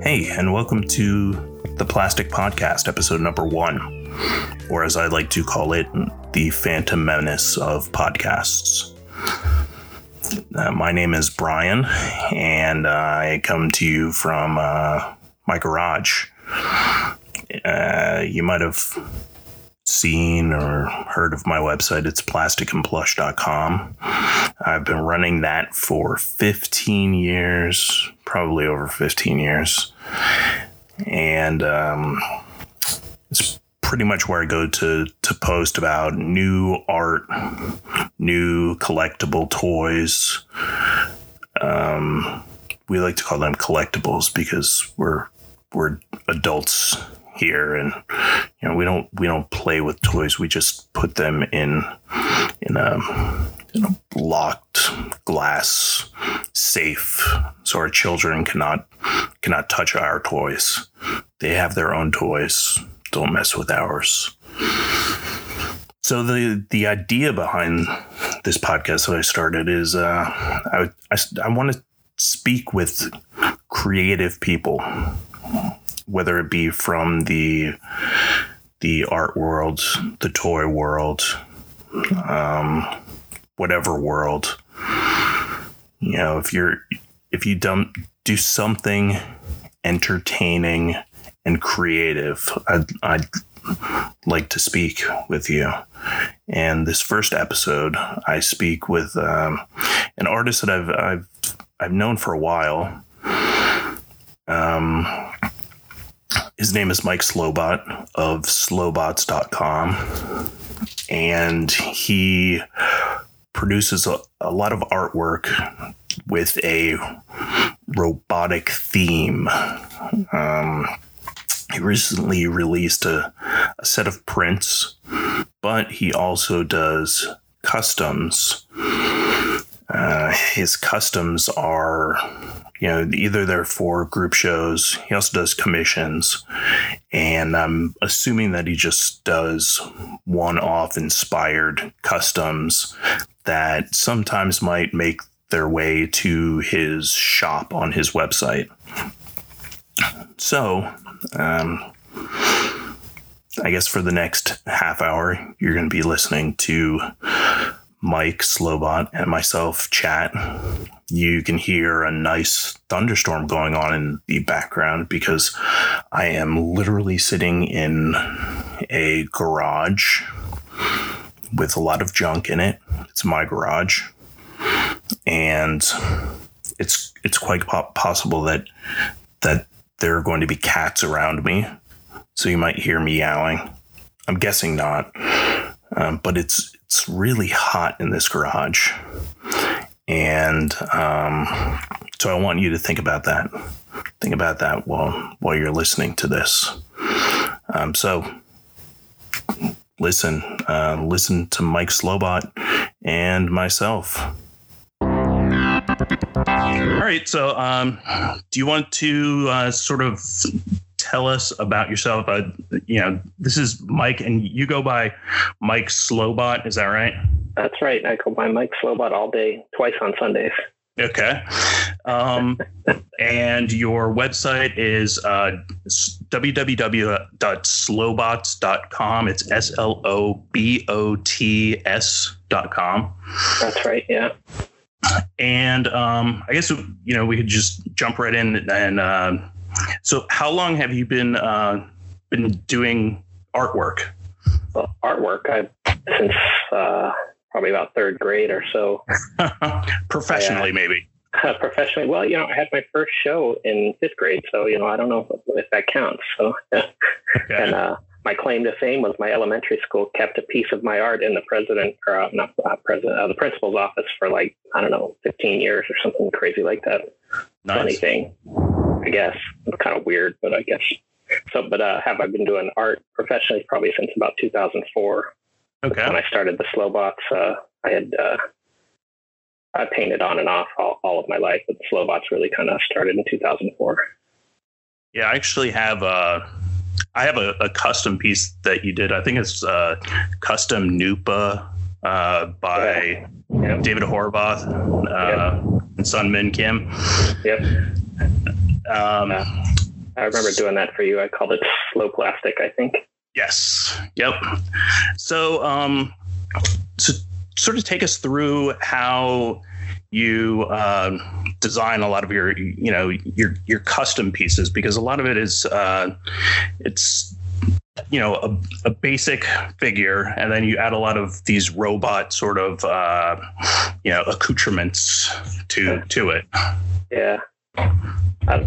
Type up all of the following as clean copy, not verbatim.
Hey, and welcome to the Plastic Podcast, episode number 1, or as I like to call it, the Phantom Menace of podcasts. My name is Brian, and I come to you from my garage. You might have seen or heard of my website. It's plasticandplush.com. I've been running that for 15 years, probably over 15 years. And it's pretty much where I go to post about new art, new collectible toys. We like to call them collectibles because we're adults here, and you know, we don't play with toys. We just put them in a locked glass safe, so our children cannot touch our toys. They have their own toys. Don't mess with ours. So the idea behind this podcast that I started is I want to speak with creative people, whether it be from the art world, the toy world, whatever world. You know, if you do something entertaining and creative, I'd like to speak with you. And this first episode, I speak with an artist that I've known for a while. His name is Mike Slobot of slowbots.com, and he produces a lot of artwork with a robotic theme. He recently released a set of prints, but he also does customs. His customs are, you know, either they're for group shows. He also does commissions. And I'm assuming that he just does one-off inspired customs that sometimes might make their way to his shop on his website. So, I guess for the next half hour, you're going to be listening to Mike Slobot and myself chat. You can hear a nice thunderstorm going on in the background because I am literally sitting in a garage with a lot of junk in it. It's my garage, and it's quite possible that there are going to be cats around me, so you might hear meowing. I'm guessing not, but it's really hot in this garage. And so I want you to think about that. Think about that while you're listening to this. So listen to Mike Slobot and myself. All right. So do you want to sort of tell us about yourself? You know, this is Mike, and you go by Mike Slobot. Is that right? That's right. I go by Mike Slobot all day, twice on Sundays. Okay. And your website is www.slowbots.com. It's SLOBOTS.com. That's right. Yeah. And I guess, you know, we could just jump right in. And so how long have you been doing artwork? Well, artwork, since probably about third grade or so. Professionally, maybe. Professionally. Well, you know, I had my first show in fifth grade, so, you know, I don't know if that counts. So, okay. And my claim to fame was my elementary school kept a piece of my art in the principal's office for, like, I don't know, 15 years or something crazy like that. Nice. Funny thing, I guess. Kind of weird, but I guess. So, but have I been doing art professionally probably since about 2004. Okay. When I started the Slobots, I painted on and off all of my life, but the Slobots really kind of started in 2004. Yeah, I actually have a custom piece that you did. I think it's Custom Nupa by David Horvath and Sun Min Kim. Yep. I remember doing that for you. I called it Slow Plastic, I think. Yes. Yep. So, so sort of take us through how you design a lot of your, you know, your custom pieces, because a lot of it is it's, you know, a basic figure, and then you add a lot of these robot sort of, you know, accoutrements to it. Yeah.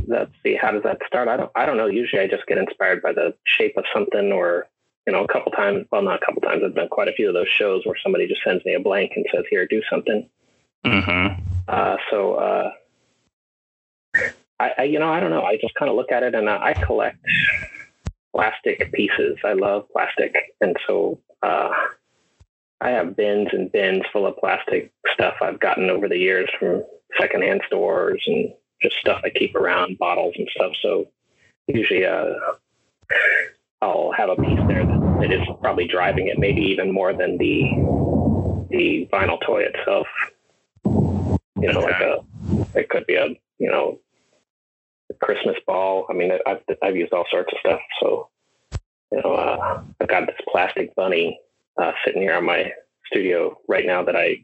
Let's see. How does that start? I don't know. Usually I just get inspired by the shape of something, or, you know, a couple times. Well, not a couple times. I've done quite a few of those shows where somebody just sends me a blank and says, here, do something. Mm-hmm. So I you know, I don't know. I just kind of look at it, and I collect plastic pieces. I love plastic. And so I have bins and bins full of plastic stuff I've gotten over the years from secondhand stores and just stuff I keep around, bottles and stuff. So usually I'll have a piece there that is probably driving it, maybe even more than the vinyl toy itself. You know, it could be a, you know, Christmas ball. I mean, I've used all sorts of stuff. So, you know, I've got this plastic bunny sitting here on my studio right now that I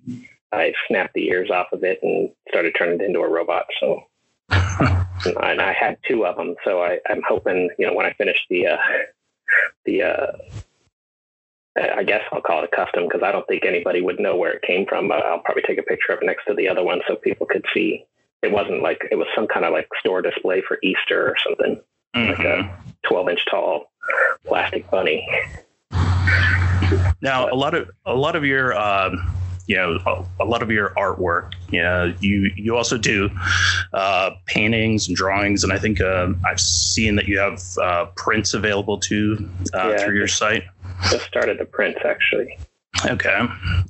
snapped the ears off of it and started turning it into a robot. So, and I had two of them. So I'm hoping, you know, when I finish the I guess I'll call it a custom, because I don't think anybody would know where it came from, but I'll probably take a picture of it next to the other one so people could see. It wasn't like, it was some kind of like store display for Easter or something, mm-hmm. like a 12-inch tall plastic bunny. Now, a lot of your, you know, a lot of your artwork, you know, you also do paintings and drawings, and I think I've seen that you have prints available too through your site. Just started the prints, actually. Okay.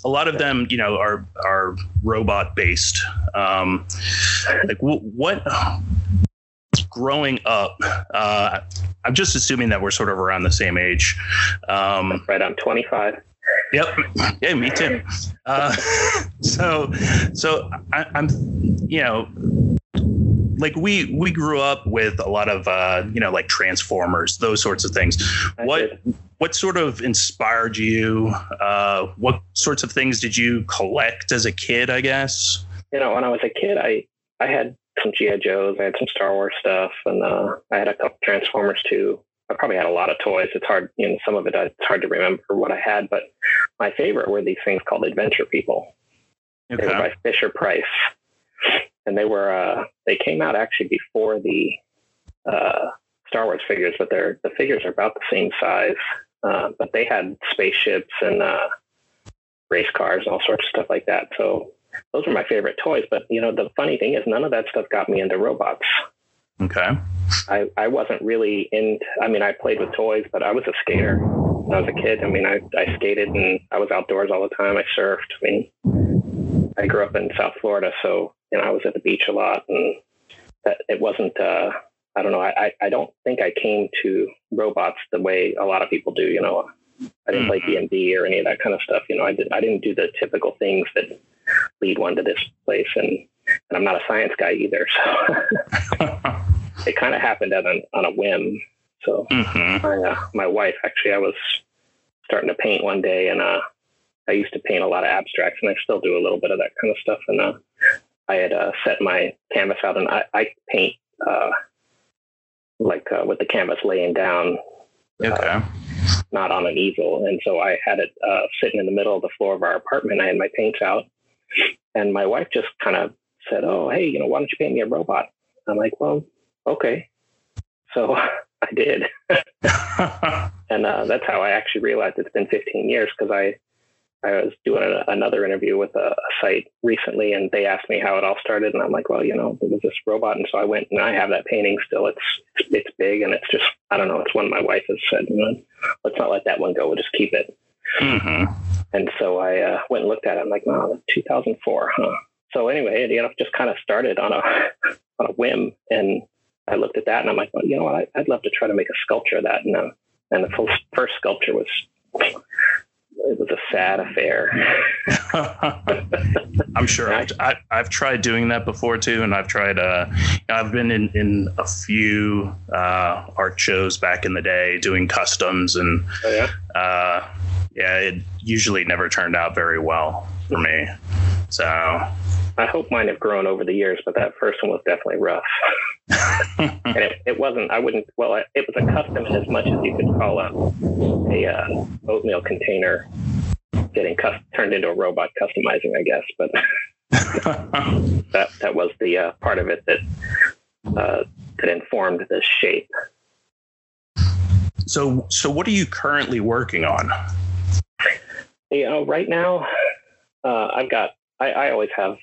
A lot of them, you know, are robot based. Like what growing up, I'm just assuming that we're sort of around the same age. Right. I'm 25. Yep. Yeah, me too. So I'm, you know, like we grew up with a lot of, you know, like Transformers, those sorts of things. What sort of inspired you? What sorts of things did you collect as a kid, I guess? You know, when I was a kid, I had some G.I. Joes. I had some Star Wars stuff, and I had a couple Transformers too. I probably had a lot of toys. It's hard, you know, some of it, it's hard to remember what I had, but my favorite were these things called Adventure People. Okay. They were by Fisher Price. And they were, they came out actually before the Star Wars figures, but the figures are about the same size. But they had spaceships and race cars and all sorts of stuff like that. So those were my favorite toys. But, you know, the funny thing is none of that stuff got me into robots. Okay. I wasn't really into, I mean, I played with toys, but I was a skater when I was a kid. I mean, I skated and I was outdoors all the time. I surfed. I mean, I grew up in South Florida, so... And I was at the beach a lot, and that it wasn't, I don't know. I don't think I came to robots the way a lot of people do. You know, I didn't play D&D or any of that kind of stuff. You know, I didn't do the typical things that lead one to this place. And I'm not a science guy either. So it kind of happened on a whim. So my wife, actually, I was starting to paint one day, and I used to paint a lot of abstracts, and I still do a little bit of that kind of stuff. And, I had set my canvas out, and I paint with the canvas laying down, not on an easel. And so I had it sitting in the middle of the floor of our apartment. I had my paints out, and my wife just kind of said, "Oh, hey, you know, why don't you paint me a robot?" I'm like, "Well, okay." So I did, and that's how I actually realized it's been 15 years because I was doing another interview with a site recently, and they asked me how it all started. And I'm like, well, you know, it was this robot. And so I went, and I have that painting still. It's big, and it's just, I don't know. It's one my wife has said, you know, let's not let that one go. We'll just keep it. Mm-hmm. And so I went and looked at it. I'm like, no, 2004. Huh? So anyway, it, you know, just kind of started on a whim. And I looked at that, and I'm like, well, you know what? I'd love to try to make a sculpture of that. And the first sculpture was... It was a sad affair. I'm I'm sure. Right? I've tried doing that before too, and I've tried. I've been in a few art shows back in the day doing customs, and it usually never turned out very well for me. So I hope mine have grown over the years, but that first one was definitely rough. And it wasn't. I wouldn't. Well, it was a custom in as much as you could call a oatmeal container getting turned into a robot customizing, I guess. But that was the part of it that informed the shape. So what are you currently working on? Right now, I always have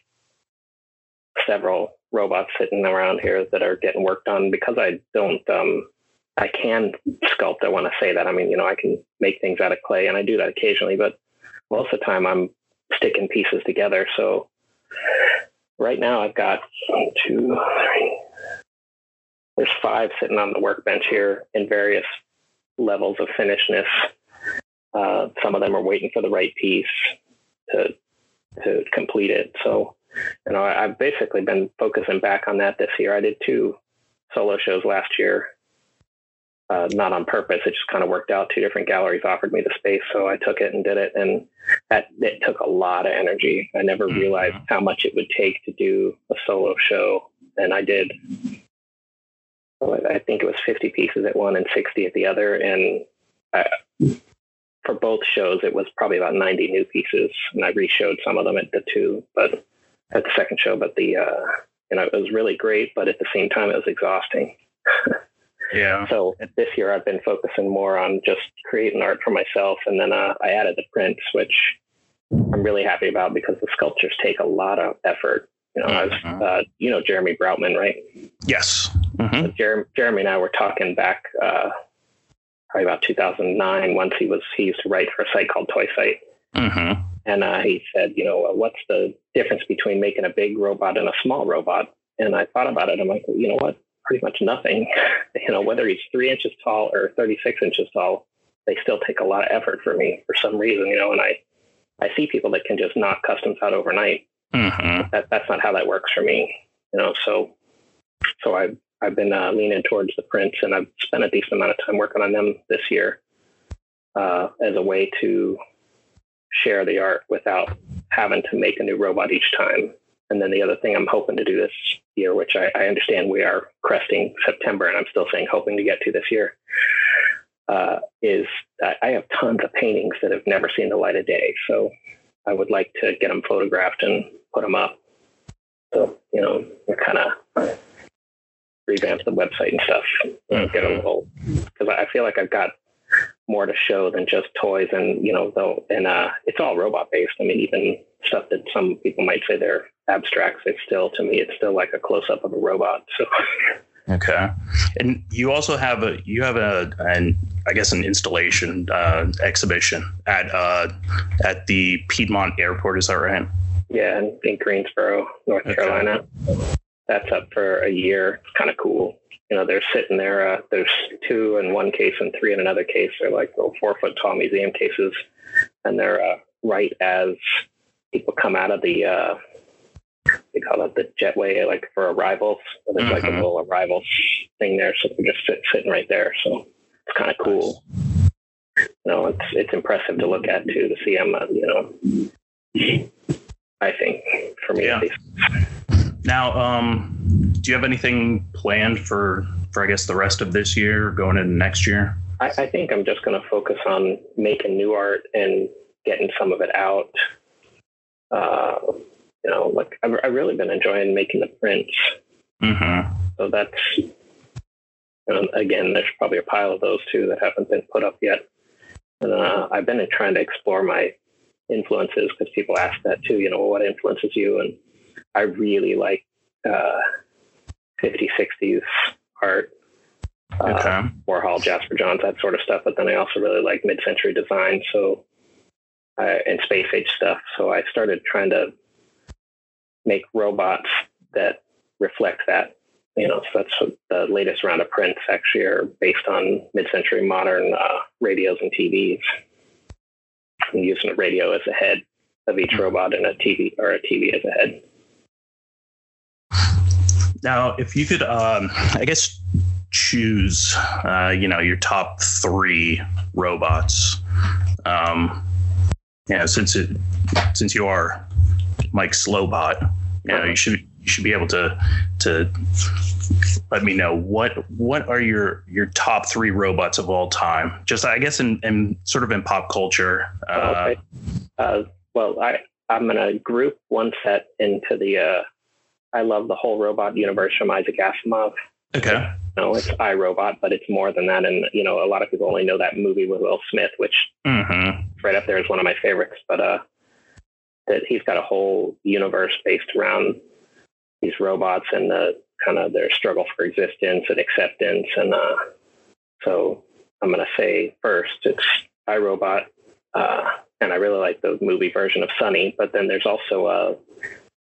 several robots sitting around here that are getting worked on because I don't. I can sculpt. I want to say that. I mean, I can make things out of clay, and I do that occasionally, but most of the time I'm sticking pieces together. So right now I've got 1, 2, 3. There's 5 sitting on the workbench here in various levels of finishedness. Some of them are waiting for the right piece to complete it. So, I've basically been focusing back on that this year. I did 2 solo shows last year, not on purpose. It just kind of worked out. 2 different galleries offered me the space, so I took it and did it. And it took a lot of energy. I never realized how much it would take to do a solo show. And I did, I think it was 50 pieces at one and 60 at the other. And for both shows, it was probably about 90 new pieces, and I reshowed some of them at the second show. But it was really great, but at the same time, it was exhausting. Yeah. So this year, I've been focusing more on just creating art for myself, and then I added the prints, which I'm really happy about because the sculptures take a lot of effort. I was, Jeremy Brautman, right? Yes. Mm-hmm. So Jeremy and I were talking back. Probably about 2009, once he used to write for a site called Toy Site. Mm-hmm. And he said, what's the difference between making a big robot and a small robot? And I thought about it. I'm like, you know what? Pretty much nothing. Whether he's 3 inches tall or 36 inches tall, they still take a lot of effort for me for some reason, and I see people that can just knock customs out overnight. Mm-hmm. That's not how that works for me, so I've been leaning towards the prints, and I've spent a decent amount of time working on them this year as a way to share the art without having to make a new robot each time. And then the other thing I'm hoping to do this year, which I understand we are cresting September, and I'm still saying hoping to get to this year, is I have tons of paintings that have never seen the light of day. So I would like to get them photographed and put them up. So, kind of revamp the website and stuff. Mm-hmm. Get a little, because I feel like I've got more to show than just toys, and it's all robot based. I mean, even stuff that some people might say they're abstracts, it's still like a close up of a robot. So. Okay, and you also have an installation exhibition at the Piedmont Airport. Is that right? Yeah, in Greensboro, North Carolina. That's up for a year. It's kind of cool. They're sitting there. There's 2 in one case and 3 in another case. They're like little 4-foot tall museum cases. And they're right as people come out of the, they call it the jetway, like for arrivals. So there's like a little arrival thing there. So they're just sitting right there. So it's kind of cool. It's impressive to look at too, to see them, I think for me at least. Now, do you have anything planned for I guess the rest of this year, going into next year? I think I'm just going to focus on making new art and getting some of it out. I've really been enjoying making the prints. Mm-hmm. So that's, again, there's probably a pile of those too that haven't been put up yet. And I've been trying to explore my influences because people ask that too. What influences you? And I really like 50s, 60s art, Warhol, Jasper Johns, that sort of stuff. But then I also really like mid-century design, and space age stuff. So I started trying to make robots that reflect that. So that's what the latest round of prints actually are based on mid-century modern radios and TVs. I'm using a radio as a head of each robot and a TV as a head. Now, if you could, I guess, choose, your top three robots, since you are Mike Slobot, you should be able to let me know what are your top three robots of all time? Just, I guess, in sort of in pop culture. Okay. I'm gonna group one set into the I love the whole robot universe from Isaac Asimov. Okay. No, it's iRobot, but it's more than that, and a lot of people only know that movie with Will Smith, which right up there is one of my favorites. But that he's got a whole universe based around these robots and the kind of their struggle for existence and acceptance. And so I'm going to say first, it's iRobot. And I really like the movie version of Sonny, but then there's also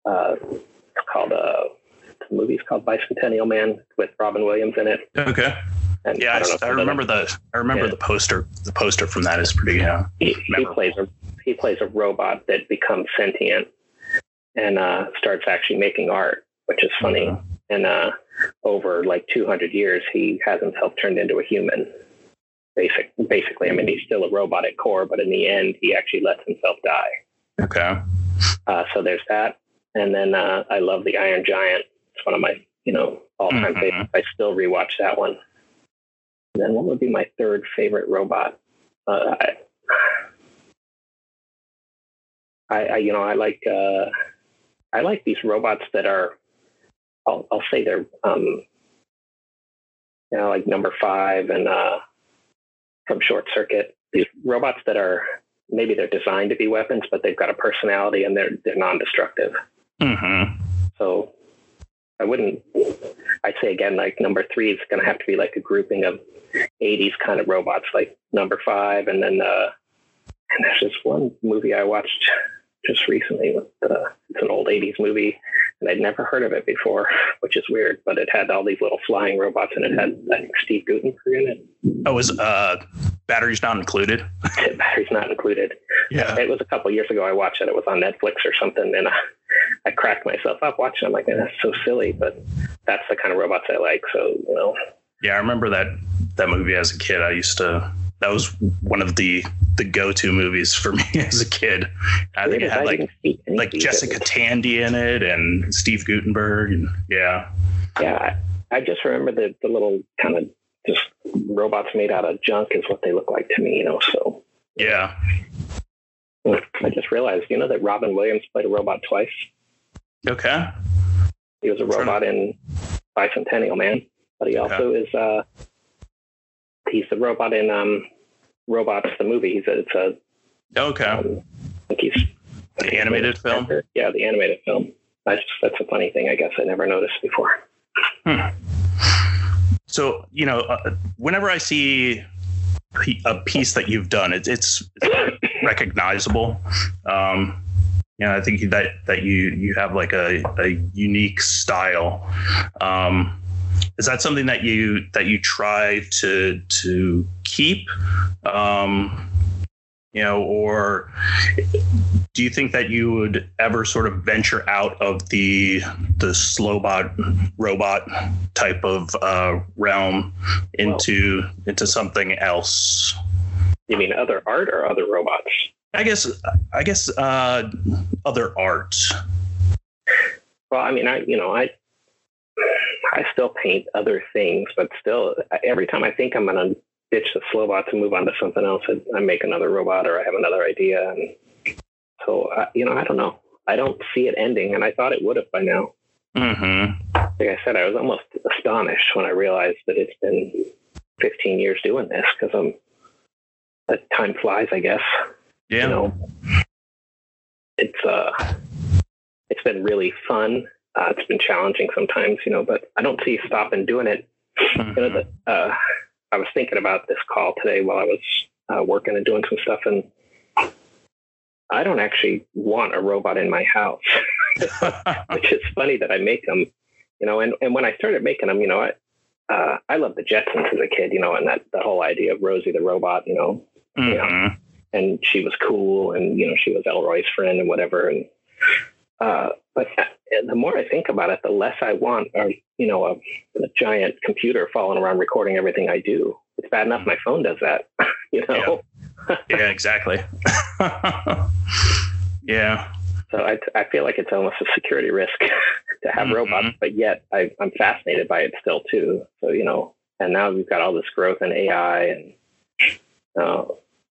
the movie's called Bicentennial Man with Robin Williams in it. Okay. And yeah, I remember the poster. The poster from that is pretty. Yeah. He plays a robot that becomes sentient and starts actually making art, which is funny. Mm-hmm. And over like 200 years, he has himself turned into a human. Basically, I mean, he's still a robot at core, but in the end, he actually lets himself die. Okay. So there's that. And then I love the Iron Giant. It's one of my, all-time favorites. I still rewatch that one. And then what would be my third favorite robot? I like these robots that are, I'll say they're, like Number Five and from Short Circuit. These robots that are, maybe they're designed to be weapons, but they've got a personality and they're non-destructive. Mm-hmm. So I'd say again, like number three is going to have to be like a grouping of 80s kind of robots, like Number Five. And then, and there's this one movie I watched just recently. It's an old 80s movie, and I'd never heard of it before, which is weird, but it had all these little flying robots, and it had, I think, Steve Guttenberg in it. Oh, it was Batteries Not Included? Batteries Not Included. Yeah. It was a couple of years ago I watched it. It was on Netflix or something, and I cracked myself up watching it. I'm like, that's so silly, but that's the kind of robots I like, so. Yeah, I remember that movie as a kid. That was one of the go-to movies for me as a kid. I think it had like Jessica Tandy in it and Steve Guttenberg. And yeah. Yeah. I just remember the little kind of just robots made out of junk is what they look like to me, so. Yeah. I just realized, that Robin Williams played a robot twice. Okay. He was a robot in Bicentennial Man, but he also is, he's the robot in Robots, the movie. I think he's the animated film. Yeah, the animated film. That's a funny thing, I guess, I never noticed before. So whenever I see a piece that you've done, it's recognizable. I think that you have like a unique style. Is that something that you try to keep, or do you think that you would ever sort of venture out of the Slobot robot type of realm into something else? You mean other art or other robots? I guess other art. Well, I mean, I still paint other things, but still, every time I think I'm going to ditch the Slobots and move on to something else, I make another robot or I have another idea. And so, I don't know. I don't see it ending, and I thought it would have by now. Mm-hmm. Like I said, I was almost astonished when I realized that it's been 15 years doing this, because time flies, I guess. Yeah. It's been really fun. It's been challenging sometimes, but I don't see stopping doing it. Mm-hmm. I was thinking about this call today while I was working and doing some stuff, and I don't actually want a robot in my house, which is funny that I make them, and when I started making them, I loved the Jetsons as a kid, and that the whole idea of Rosie the robot, Mm-hmm. and she was cool, and, you know, she was Elroy's friend and whatever. And, but the more I think about it, the less I want, you know, a giant computer following around recording everything I do. It's bad enough my phone does that, you know? Yeah, yeah, exactly. Yeah. So I feel like it's almost a security risk to have robots, but yet I'm fascinated by it still too. So, you know, and now we've got all this growth in AI, and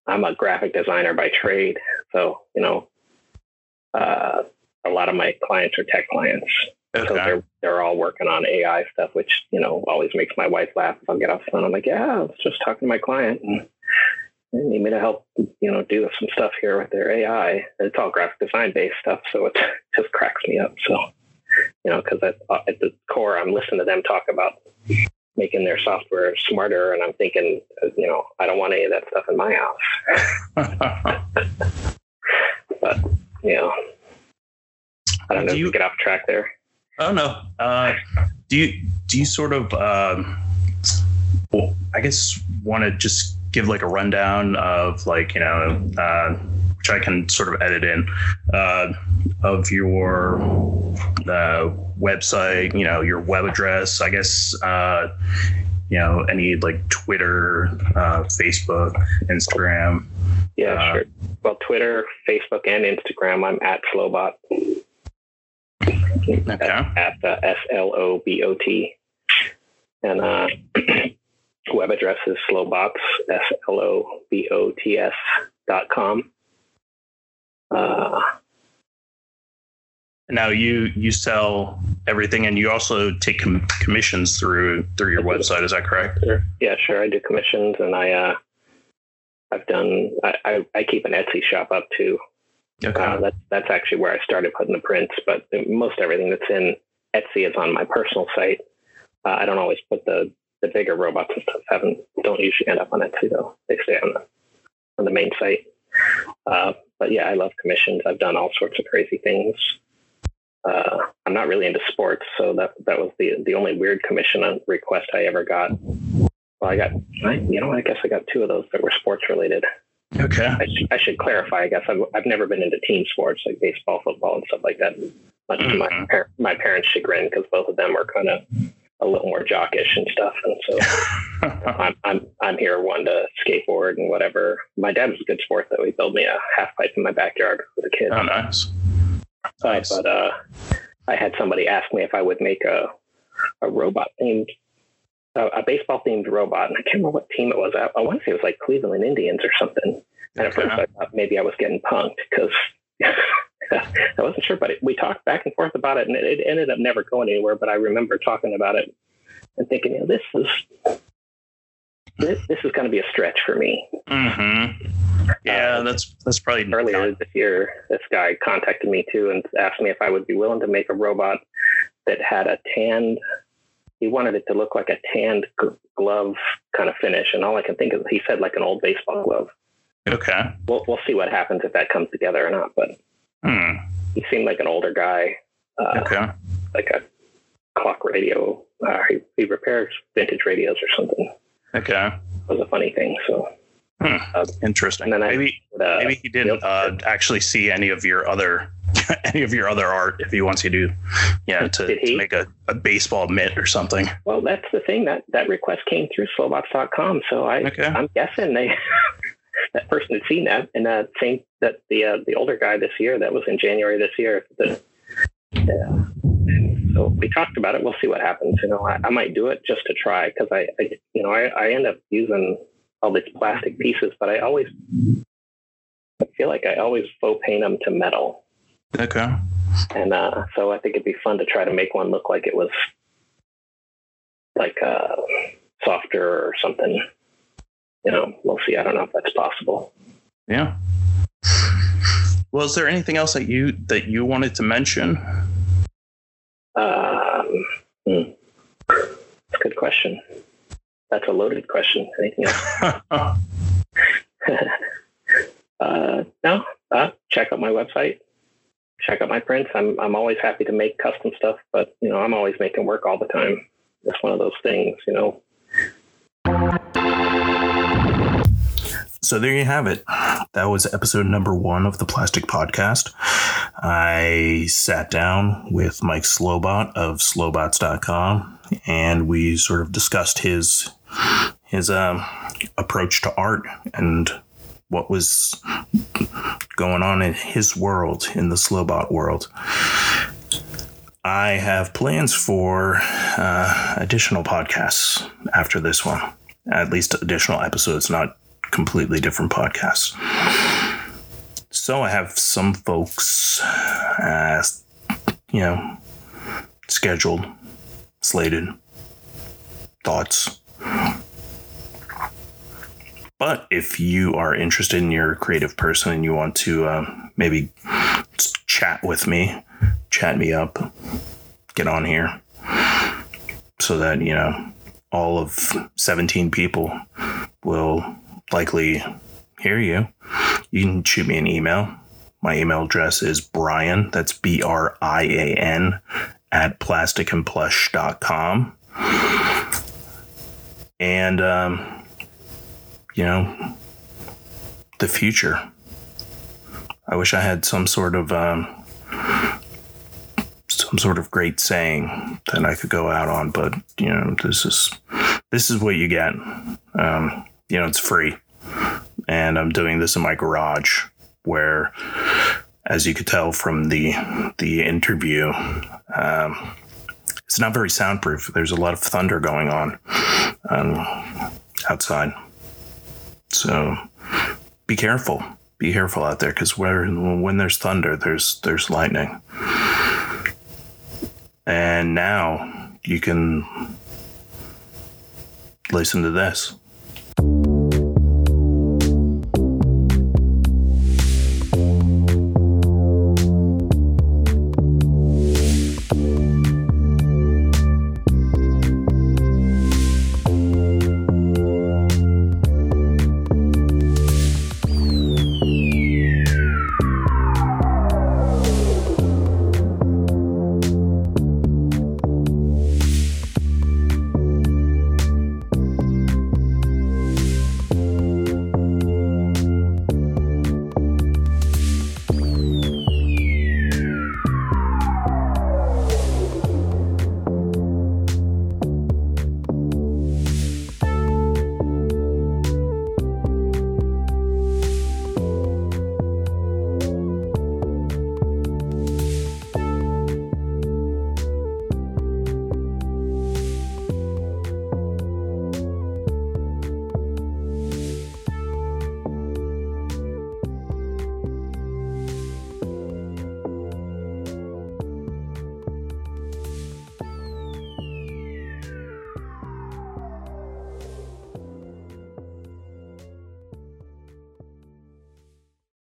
I'm a graphic designer by trade. So, you know, a lot of my clients are tech clients. Okay. So they're all working on AI stuff, which, you know, always makes my wife laugh. If I get off the phone, I'm like, yeah, I was just talking to my client, and they need me to help, you know, do some stuff here with their AI. It's all graphic design based stuff, so it just cracks me up. So, you know, because at the core, I'm listening to them talk about making their software smarter, and I'm thinking, you know, I don't want any of that stuff in my house. But, you know, I don't know if you get off track there. Oh, no. Do you sort of, I guess, want to just give like a rundown of, like, you know, which I can sort of edit in, of your website, you know, your web address, I guess, you know, any like Twitter, Facebook, Instagram. Yeah, sure. Well, Twitter, Facebook, and Instagram, I'm at Slobot. Okay. At S-L-O-B-O-T. And web address is slowbots, slowbots.com. Now you sell everything, and you also take commissions through your website. Is that correct? Sure. Yeah, sure. I do commissions, and I keep an Etsy shop up too. Okay. That's actually where I started putting the prints, but most everything that's in Etsy is on my personal site. I don't always put the bigger robots and stuff. Don't usually end up on Etsy though. They stay on the main site. But yeah, I love commissions. I've done all sorts of crazy things. I'm not really into sports, so that was the only weird commission request I ever got. Well, I got two of those that were sports related. Okay. I should clarify, I guess. I've never been into team sports like baseball, football, and stuff like that. Much to my parents' chagrin, because both of them are kind of a little more jockish and stuff. And so I'm here one to skateboard and whatever. My dad was a good sport, though. He built me a half pipe in my backyard with a kid. Oh, nice. But I had somebody ask me if I would make a robot themed. A baseball-themed robot, and I can't remember what team it was. I want to say it was like Cleveland Indians or something. And at first I thought maybe I was getting punked, because I wasn't sure. But we talked back and forth about it, and it ended up never going anywhere. But I remember talking about it and thinking, you know, this is going to be a stretch for me. Mm-hmm. Yeah, that's probably earlier this year. This guy contacted me too and asked me if I would be willing to make a robot that had a tanned. He wanted it to look like a tanned glove kind of finish. And all I can think of, he said, like an old baseball glove. Okay. We'll see what happens if that comes together or not. But he seemed like an older guy. Okay. Like a clock radio. He repairs vintage radios or something. Okay. It was a funny thing. So interesting. Maybe he didn't actually see any of your other art, if he wants you to, yeah, to make a baseball mitt or something. Well, that's the thing, that request came through slowbots.com, so I'm guessing that person had seen that, and think that the older guy this year, that was in January this year. So we talked about it. We'll see what happens. You know, I might do it just to try, because I end up using all these plastic pieces, but I feel like I always faux paint them to metal. Okay. And so I think it'd be fun to try to make one look like it was like softer or something. You know, we'll see. I don't know if that's possible. Yeah. Well, is there anything else that you wanted to mention? That's a good question. That's a loaded question. Anything else? No. Check out my website. Check out my prints. I'm always happy to make custom stuff, but, you know, I'm always making work all the time. It's one of those things, you know. So there you have it. That was episode number 1 of the Plastic Podcast. I sat down with Mike Slobot of slowbots.com, and we sort of discussed his approach to art and what was going on in his world, in the Slobot world. I have plans for additional podcasts after this one, at least additional episodes, not completely different podcasts. So I have some folks, scheduled, slated, thoughts. But if you are interested and you're a creative person and you want to maybe chat with me, chat me up, get on here so that, all of 17 people will likely hear you. You can shoot me an email. My email address is Brian, that's BRIAN, @plasticandplush.com. And, the future. I wish I had some sort of great saying that I could go out on, but, this is what you get. It's free. And I'm doing this in my garage where, as you could tell from the interview, it's not very soundproof. There's a lot of thunder going on outside. So be careful. Be careful out there, because when there's thunder, there's lightning. And now you can listen to this.